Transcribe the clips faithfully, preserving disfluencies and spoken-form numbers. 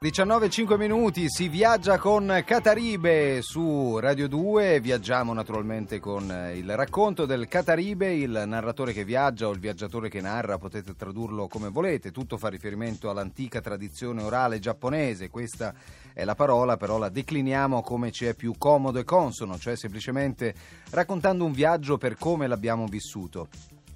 diciannove e cinque minuti, si viaggia con Kataribe su Radio due. Viaggiamo naturalmente con il racconto del Kataribe, il narratore che viaggia o il viaggiatore che narra, potete tradurlo come volete. Tutto fa riferimento all'antica tradizione orale giapponese, questa è la parola, però la decliniamo come ci è più comodo e consono, cioè semplicemente raccontando un viaggio per come l'abbiamo vissuto.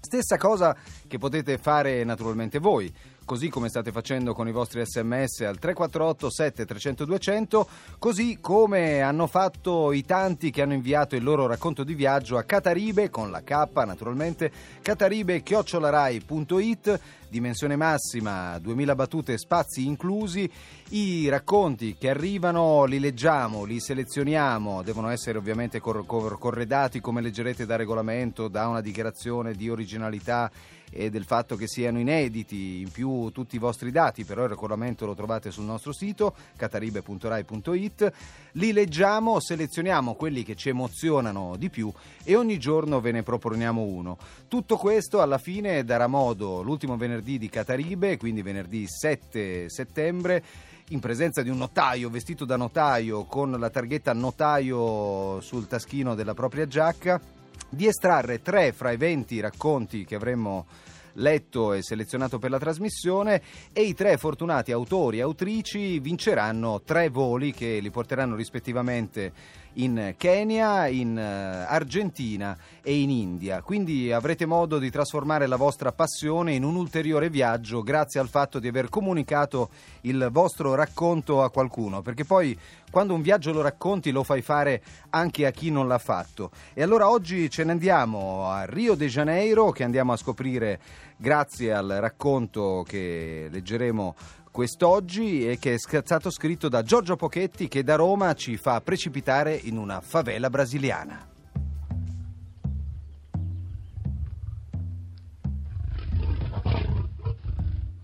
Stessa cosa che potete fare naturalmente voi, così come state facendo con i vostri sms al tre quattro otto sette tre zero zero due zero zero, così come hanno fatto i tanti che hanno inviato il loro racconto di viaggio a Kataribe, con la K naturalmente, kataribe chiocciola rai punto it, dimensione massima, duemila battute, spazi inclusi. I racconti che arrivano li leggiamo, li selezioniamo, devono essere ovviamente cor- cor- corredati, come leggerete, da regolamento, da una dichiarazione di originalità e del fatto che siano inediti, in più tutti i vostri dati, però il regolamento lo trovate sul nostro sito kataribe punto rai punto it. Li leggiamo, selezioniamo quelli che ci emozionano di più e ogni giorno ve ne proponiamo uno. Tutto questo alla fine darà modo, l'ultimo venerdì di Kataribe, quindi venerdì sette settembre, in presenza di un notaio vestito da notaio con la targhetta notaio sul taschino della propria giacca, di estrarre tre fra i venti racconti che avremmo letto e selezionato per la trasmissione, e i tre fortunati autori e autrici vinceranno tre voli che li porteranno rispettivamente in Kenya, in Argentina e in India. Quindi avrete modo di trasformare la vostra passione in un ulteriore viaggio grazie al fatto di aver comunicato il vostro racconto a qualcuno, perché poi quando un viaggio lo racconti lo fai fare anche a chi non l'ha fatto. E allora oggi ce ne andiamo a Rio de Janeiro, che andiamo a scoprire grazie al racconto che leggeremo quest'oggi e che è stato scritto da Giorgio Pochetti, che da Roma ci fa precipitare in una favela brasiliana.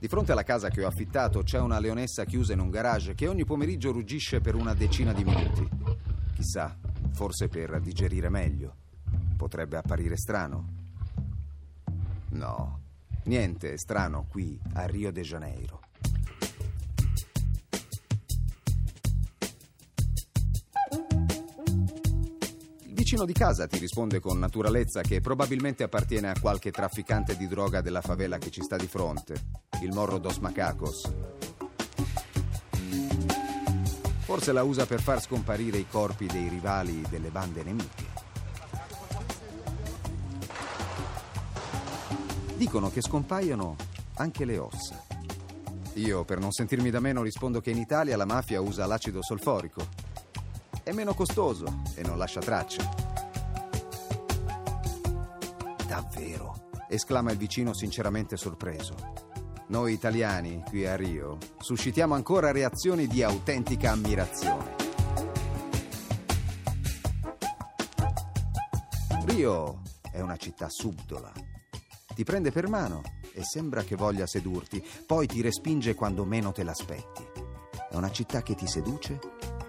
Di fronte alla casa che ho affittato c'è una leonessa chiusa in un garage che ogni pomeriggio ruggisce per una decina di minuti. Chissà, forse per digerire meglio. Potrebbe apparire strano. No, niente è strano qui a Rio de Janeiro. Il vicino di casa ti risponde con naturalezza che probabilmente appartiene a qualche trafficante di droga della favela che ci sta di fronte, il Morro dos Macacos. Forse la usa per far scomparire i corpi dei rivali delle bande nemiche. Dicono che scompaiono anche le ossa. Io, per non sentirmi da meno, rispondo che in Italia la mafia usa l'acido solforico. È meno costoso e non lascia tracce. Davvero? Esclama il vicino, sinceramente sorpreso. Noi italiani, qui a Rio, suscitiamo ancora reazioni di autentica ammirazione. Rio è una città subdola. Ti prende per mano e sembra che voglia sedurti, poi ti respinge quando meno te l'aspetti. È una città che ti seduce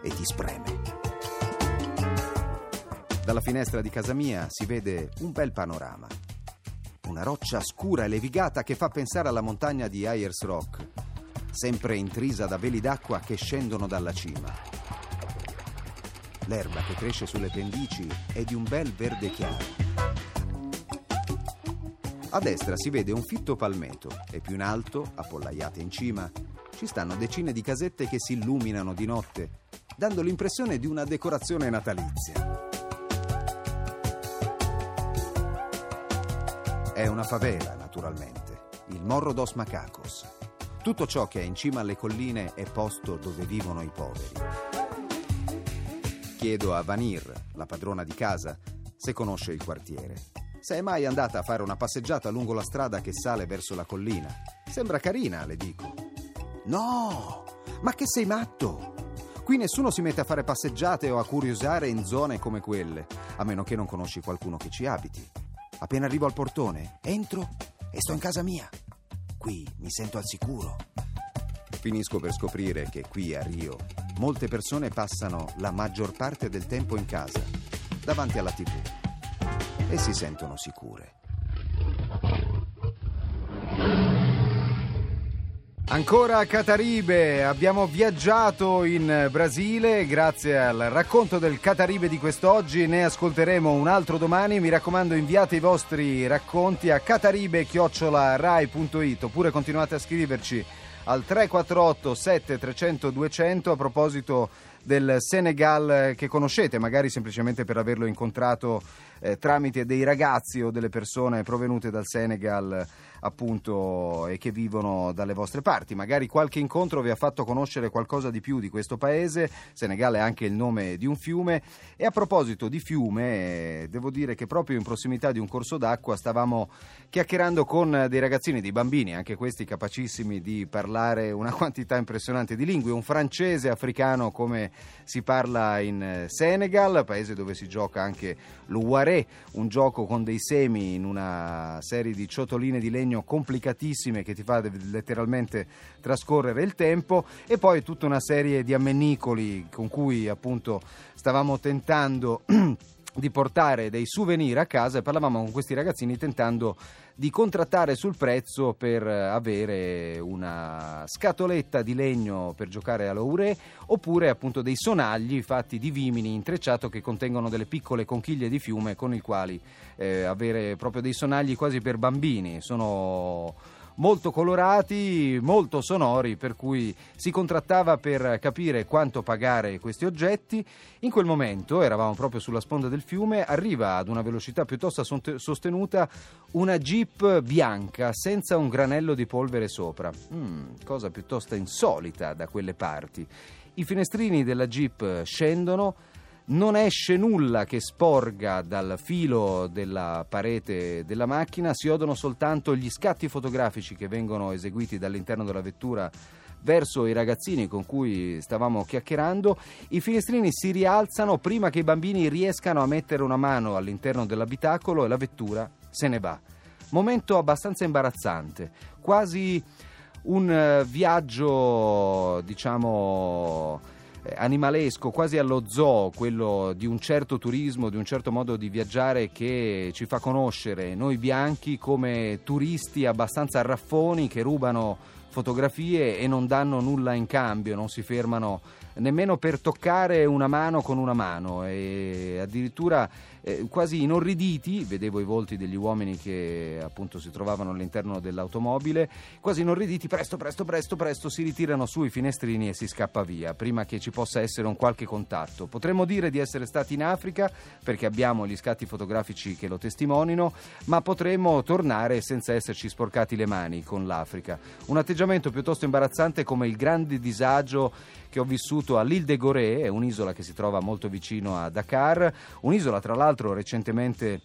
e ti spreme. Dalla finestra di casa mia si vede un bel panorama. Una roccia scura e levigata che fa pensare alla montagna di Ayers Rock, sempre intrisa da veli d'acqua che scendono dalla cima. L'erba che cresce sulle pendici è di un bel verde chiaro. A destra si vede un fitto palmeto e più in alto, appollaiate in cima, ci stanno decine di casette che si illuminano di notte, dando l'impressione di una decorazione natalizia. È una favela, naturalmente, il Morro dos Macacos. Tutto ciò che è in cima alle colline è posto dove vivono i poveri. Chiedo a Vanir, la padrona di casa, se conosce il quartiere. Se è mai andata a fare una passeggiata lungo la strada che sale verso la collina. Sembra carina, le dico. No, ma che sei matto? Qui nessuno si mette a fare passeggiate o a curiosare in zone come quelle, a meno che non conosci qualcuno che ci abiti. Appena arrivo al portone, entro e sto in casa mia. Qui mi sento al sicuro. Finisco per scoprire che qui a Rio molte persone passano la maggior parte del tempo in casa, davanti alla tivù, e si sentono sicure. Ancora a Kataribe, abbiamo viaggiato in Brasile grazie al racconto del Kataribe di quest'oggi, ne ascolteremo un altro domani. Mi raccomando, inviate i vostri racconti a kataribe chiocciola rai punto it oppure continuate a scriverci al tre quattro otto sette trecento duecento a proposito del Senegal che conoscete, magari semplicemente per averlo incontrato eh, tramite dei ragazzi o delle persone provenute dal Senegal, appunto, e che vivono dalle vostre parti. Magari qualche incontro vi ha fatto conoscere qualcosa di più di questo paese. Senegal è anche il nome di un fiume, e a proposito di fiume, devo dire che proprio in prossimità di un corso d'acqua stavamo chiacchierando con dei ragazzini, dei bambini, anche questi capacissimi di parlare una quantità impressionante di lingue, un francese africano come si parla in Senegal, paese dove si gioca anche l'Ouré, un gioco con dei semi in una serie di ciotoline di legno complicatissime che ti fa letteralmente trascorrere il tempo, e poi tutta una serie di ammenicoli con cui appunto stavamo tentando di portare dei souvenir a casa, e parlavamo con questi ragazzini tentando di contrattare sul prezzo per avere una scatoletta di legno per giocare all'Ouré, oppure appunto dei sonagli fatti di vimini intrecciato che contengono delle piccole conchiglie di fiume, con i quali eh, avere proprio dei sonagli quasi per bambini. Sono molto colorati, molto sonori, per cui si contrattava per capire quanto pagare questi oggetti. In quel momento, eravamo proprio sulla sponda del fiume, arriva ad una velocità piuttosto sostenuta una jeep bianca senza un granello di polvere sopra, mm, cosa piuttosto insolita da quelle parti. I finestrini della jeep scendono, non esce nulla che sporga dal filo della parete della macchina, si odono soltanto gli scatti fotografici che vengono eseguiti dall'interno della vettura verso i ragazzini con cui stavamo chiacchierando. I finestrini si rialzano prima che i bambini riescano a mettere una mano all'interno dell'abitacolo, e la vettura se ne va. Momento abbastanza imbarazzante, quasi un viaggio, diciamo, animalesco, quasi allo zoo, quello di un certo turismo, di un certo modo di viaggiare che ci fa conoscere noi bianchi come turisti abbastanza raffoni che rubano fotografie e non danno nulla in cambio, non si fermano nemmeno per toccare una mano con una mano, e addirittura eh, quasi inorriditi, vedevo i volti degli uomini che appunto si trovavano all'interno dell'automobile, quasi inorriditi, presto presto presto presto si ritirano sui finestrini e si scappa via prima che ci possa essere un qualche contatto. Potremmo dire di essere stati in Africa perché abbiamo gli scatti fotografici che lo testimonino, ma potremmo tornare senza esserci sporcati le mani con l'Africa. Un atteggiamento piuttosto imbarazzante, come il grande disagio che ho vissuto all'Île de Gorée, è un'isola che si trova molto vicino a Dakar, un'isola tra l'altro recentemente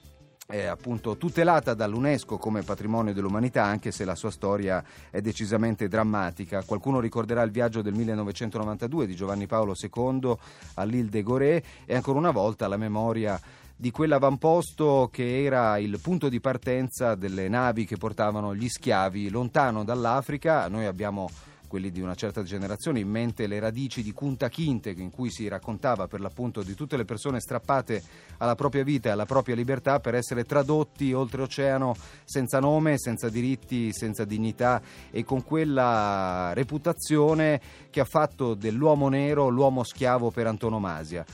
è appunto tutelata dall'UNESCO come patrimonio dell'umanità, anche se la sua storia è decisamente drammatica. Qualcuno ricorderà il viaggio del millenovecentonovantadue di Giovanni Paolo secondo all'Île de Gorée, e ancora una volta la memoria di quell'avamposto che era il punto di partenza delle navi che portavano gli schiavi lontano dall'Africa. Noi abbiamo, quelli di una certa generazione, in mente le radici di Kunta Kinte, in cui si raccontava per l'appunto di tutte le persone strappate alla propria vita e alla propria libertà per essere tradotti oltreoceano senza nome, senza diritti, senza dignità, e con quella reputazione che ha fatto dell'uomo nero l'uomo schiavo per antonomasia.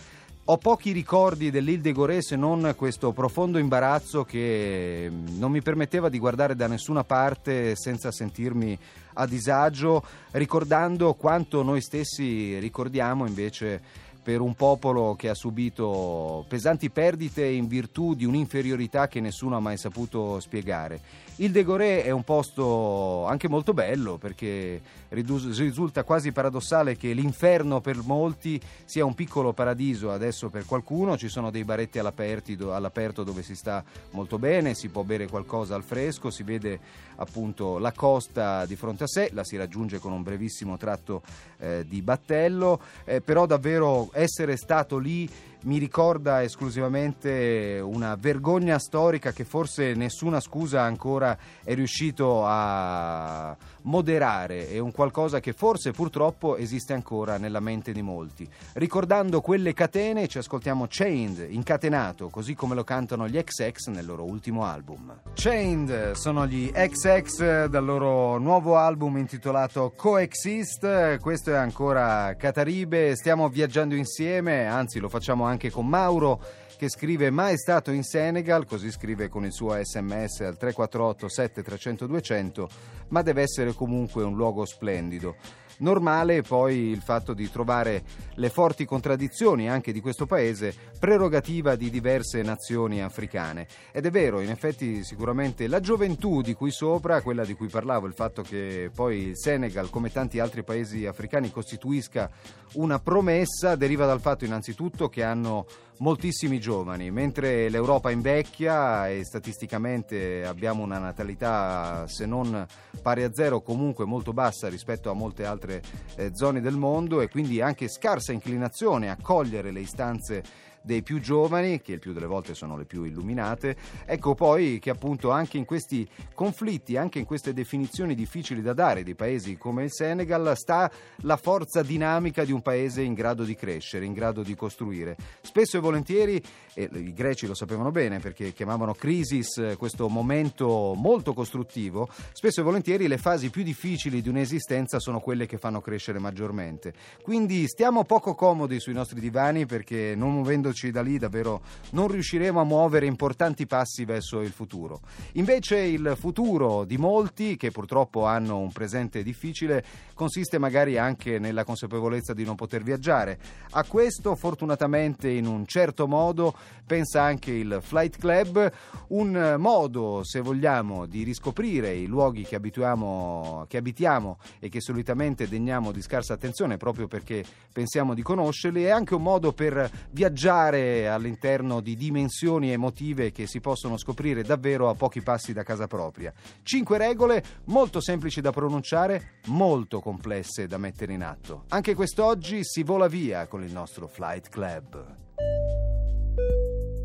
Ho pochi ricordi dell'Île de Gorée se non questo profondo imbarazzo che non mi permetteva di guardare da nessuna parte senza sentirmi a disagio, ricordando quanto noi stessi ricordiamo invece per un popolo che ha subito pesanti perdite in virtù di un'inferiorità che nessuno ha mai saputo spiegare. Île de Gorée è un posto anche molto bello, perché risulta quasi paradossale che l'inferno per molti sia un piccolo paradiso adesso per qualcuno. Ci sono dei baretti all'aperto dove si sta molto bene, si può bere qualcosa al fresco, si vede appunto la costa di fronte a sé, la si raggiunge con un brevissimo tratto eh, di battello, eh, però davvero essere stato lì mi ricorda esclusivamente una vergogna storica che forse nessuna scusa ancora è riuscito a moderare, è un qualcosa che forse purtroppo esiste ancora nella mente di molti. Ricordando quelle catene ci ascoltiamo Chained, Incatenato, così come lo cantano gli X X nel loro ultimo album. Chained sono gli X X dal loro nuovo album intitolato Coexist, questo è ancora Kataribe, stiamo viaggiando insieme, anzi lo facciamo anche con Mauro che scrive mai stato in Senegal, così scrive con il suo sms al tre quattro otto sette tre zero zero due zero zero, ma deve essere comunque un luogo splendido. Normale poi il fatto di trovare le forti contraddizioni anche di questo paese, prerogativa di diverse nazioni africane, ed è vero, in effetti sicuramente la gioventù di qui sopra, quella di cui parlavo, il fatto che poi il Senegal come tanti altri paesi africani costituisca una promessa, deriva dal fatto innanzitutto che hanno moltissimi giovani, mentre l'Europa invecchia e statisticamente abbiamo una natalità se non pari a zero comunque molto bassa rispetto a molte altre eh, zone del mondo, e quindi anche scarsa inclinazione a cogliere le istanze dei più giovani, che il più delle volte sono le più illuminate. Ecco poi che appunto anche in questi conflitti, anche in queste definizioni difficili da dare di paesi come il Senegal, sta la forza dinamica di un paese in grado di crescere, in grado di costruire. Spesso e volentieri, e i greci lo sapevano bene perché chiamavano crisis questo momento molto costruttivo, spesso e volentieri le fasi più difficili di un'esistenza sono quelle che fanno crescere maggiormente. Quindi stiamo poco comodi sui nostri divani, perché non muovendo da lì davvero non riusciremo a muovere importanti passi verso il futuro. Invece il futuro di molti, che purtroppo hanno un presente difficile, consiste magari anche nella consapevolezza di non poter viaggiare. A questo fortunatamente in un certo modo pensa anche il Flight Club, un modo se vogliamo di riscoprire i luoghi che abituiamo, che abitiamo e che solitamente degniamo di scarsa attenzione proprio perché pensiamo di conoscerli, è anche un modo per viaggiare all'interno di dimensioni emotive che si possono scoprire davvero a pochi passi da casa propria. Cinque regole molto semplici da pronunciare, molto complesse da mettere in atto. Anche quest'oggi si vola via con il nostro Flight Club.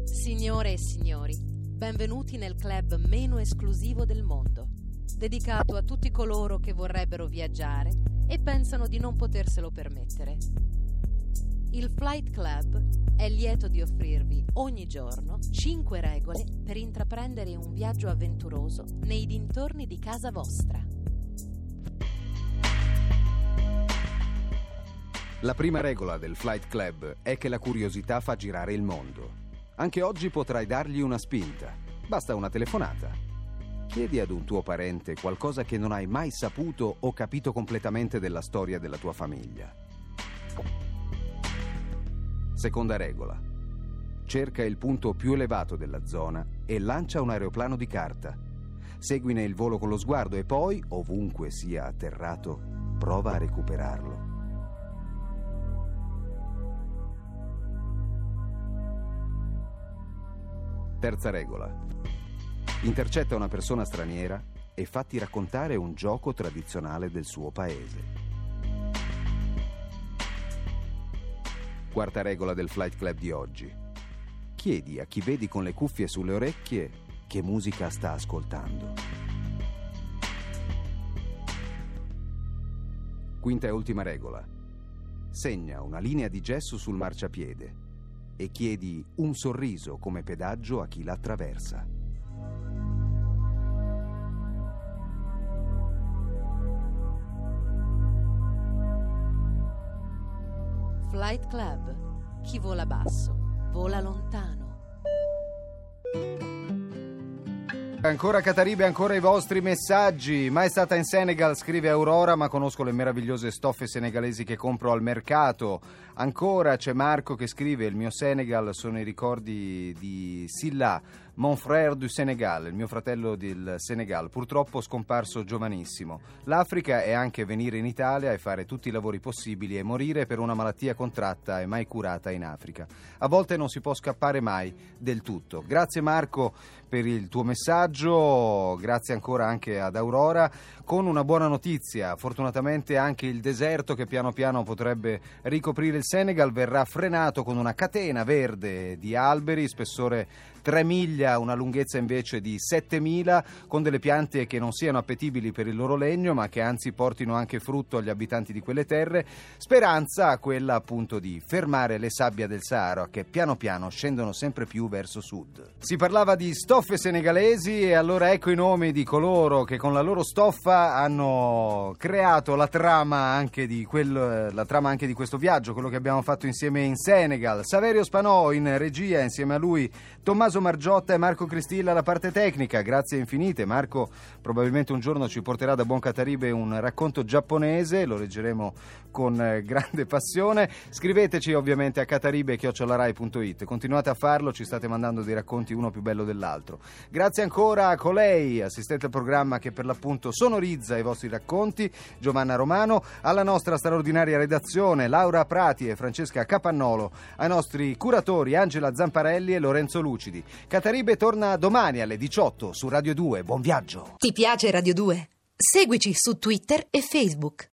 Signore e signori, benvenuti nel club meno esclusivo del mondo, dedicato a tutti coloro che vorrebbero viaggiare e pensano di non poterselo permettere. Il Flight Club è lieto di offrirvi ogni giorno cinque regole per intraprendere un viaggio avventuroso nei dintorni di casa vostra. La prima regola del Flight Club è che la curiosità fa girare il mondo. Anche oggi potrai dargli una spinta. Basta una telefonata. Chiedi ad un tuo parente qualcosa che non hai mai saputo o capito completamente della storia della tua famiglia. Seconda regola. Cerca il punto più elevato della zona e lancia un aeroplano di carta. Seguine il volo con lo sguardo e poi, ovunque sia atterrato, prova a recuperarlo. Terza regola. Intercetta una persona straniera e fatti raccontare un gioco tradizionale del suo paese. Quarta regola del Flight Club di oggi. Chiedi a chi vedi con le cuffie sulle orecchie che musica sta ascoltando. Quinta e ultima regola. Segna una linea di gesso sul marciapiede e chiedi un sorriso come pedaggio a chi la attraversa. Flight Club. Chi vola basso, vola lontano. Ancora Kataribe, ancora i vostri messaggi. Mai stata in Senegal, scrive Aurora, ma conosco le meravigliose stoffe senegalesi che compro al mercato. Ancora c'è Marco che scrive: il mio Senegal sono i ricordi di Silla, Mon frère du Senegal, il mio fratello del Senegal, purtroppo scomparso giovanissimo. L'Africa è anche venire in Italia e fare tutti i lavori possibili e morire per una malattia contratta e mai curata in Africa. A volte non si può scappare mai del tutto. Grazie Marco per il tuo messaggio, grazie ancora anche ad Aurora, con una buona notizia. Fortunatamente anche il deserto che piano piano potrebbe ricoprire il Senegal verrà frenato con una catena verde di alberi, spessore tre miglia, una lunghezza invece di sette mila, con delle piante che non siano appetibili per il loro legno, ma che anzi portino anche frutto agli abitanti di quelle terre. Speranza quella appunto di fermare le sabbie del Sahara che piano piano scendono sempre più verso sud. Si parlava di stoffe senegalesi e allora ecco i nomi di coloro che con la loro stoffa hanno creato la trama anche di quel, la trama anche di questo viaggio, quello che abbiamo fatto insieme in Senegal. Saverio Spanò in regia, insieme a lui Tommaso Margiotta e Marco Cristilla alla parte tecnica. Grazie infinite Marco, probabilmente un giorno ci porterà da buon Kataribe un racconto giapponese, lo leggeremo con grande passione. Scriveteci ovviamente a kataribe chiocciola rai punto it, continuate a farlo, ci state mandando dei racconti uno più bello dell'altro. Grazie ancora a colei, assistente al programma che per l'appunto sonorizza i vostri racconti, Giovanna Romano, alla nostra straordinaria redazione Laura Prati e Francesca Capannolo, ai nostri curatori Angela Zamparelli e Lorenzo Lucidi. Kataribe torna domani alle diciotto su Radio due. Buon viaggio! Ti piace Radio due? Seguici su Twitter e Facebook.